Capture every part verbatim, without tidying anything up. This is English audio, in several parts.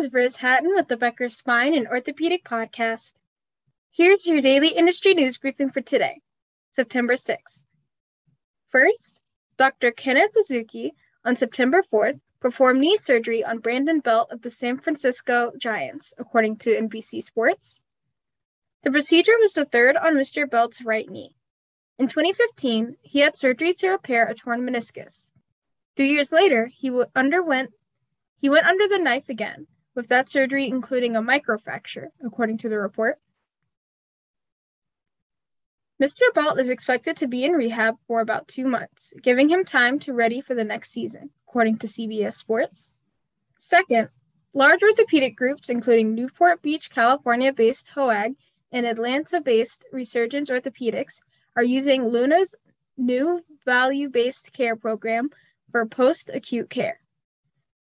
is Riz Hatton with the Becker Spine and Orthopedic Podcast. Here's your daily industry news briefing for today, September sixth. First, Doctor Kenneth Suzuki on September fourth performed knee surgery on Brandon Belt of the San Francisco Giants, according to N B C Sports. The procedure was the third on Mister Belt's right knee. In twenty fifteen, he had surgery to repair a torn meniscus. Two years later, he underwent He went under the knife again, with that surgery including a microfracture, according to the report. Mister Belt is expected to be in rehab for about two months, giving him time to ready for the next season, according to C B S Sports. Second, large orthopedic groups, including Newport Beach, California-based Hoag and Atlanta-based Resurgence Orthopedics, are using Luna's new value-based care program for post-acute care.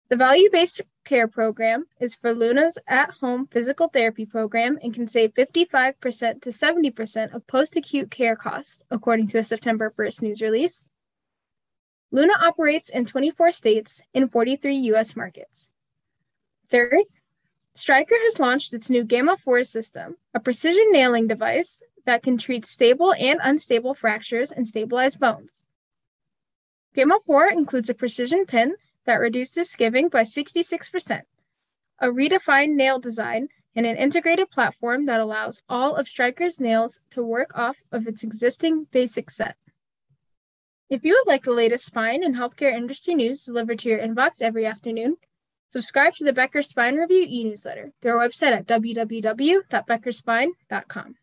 The value-based care program is for Luna's at-home physical therapy program and can save fifty-five percent to seventy percent of post-acute care costs, according to a September first news release. Luna operates in twenty-four states in forty-three U S markets. Third, Stryker has launched its new Gamma four system, a precision nailing device that can treat stable and unstable fractures and stabilize bones. Gamma four includes a precision pin that reduces skiving by sixty-six percent, a redefined nail design, and an integrated platform that allows all of Stryker's nails to work off of its existing basic set. If you would like the latest spine and healthcare industry news delivered to your inbox every afternoon, subscribe to the Becker Spine Review e-newsletter through our website at w w w dot becker spine dot com.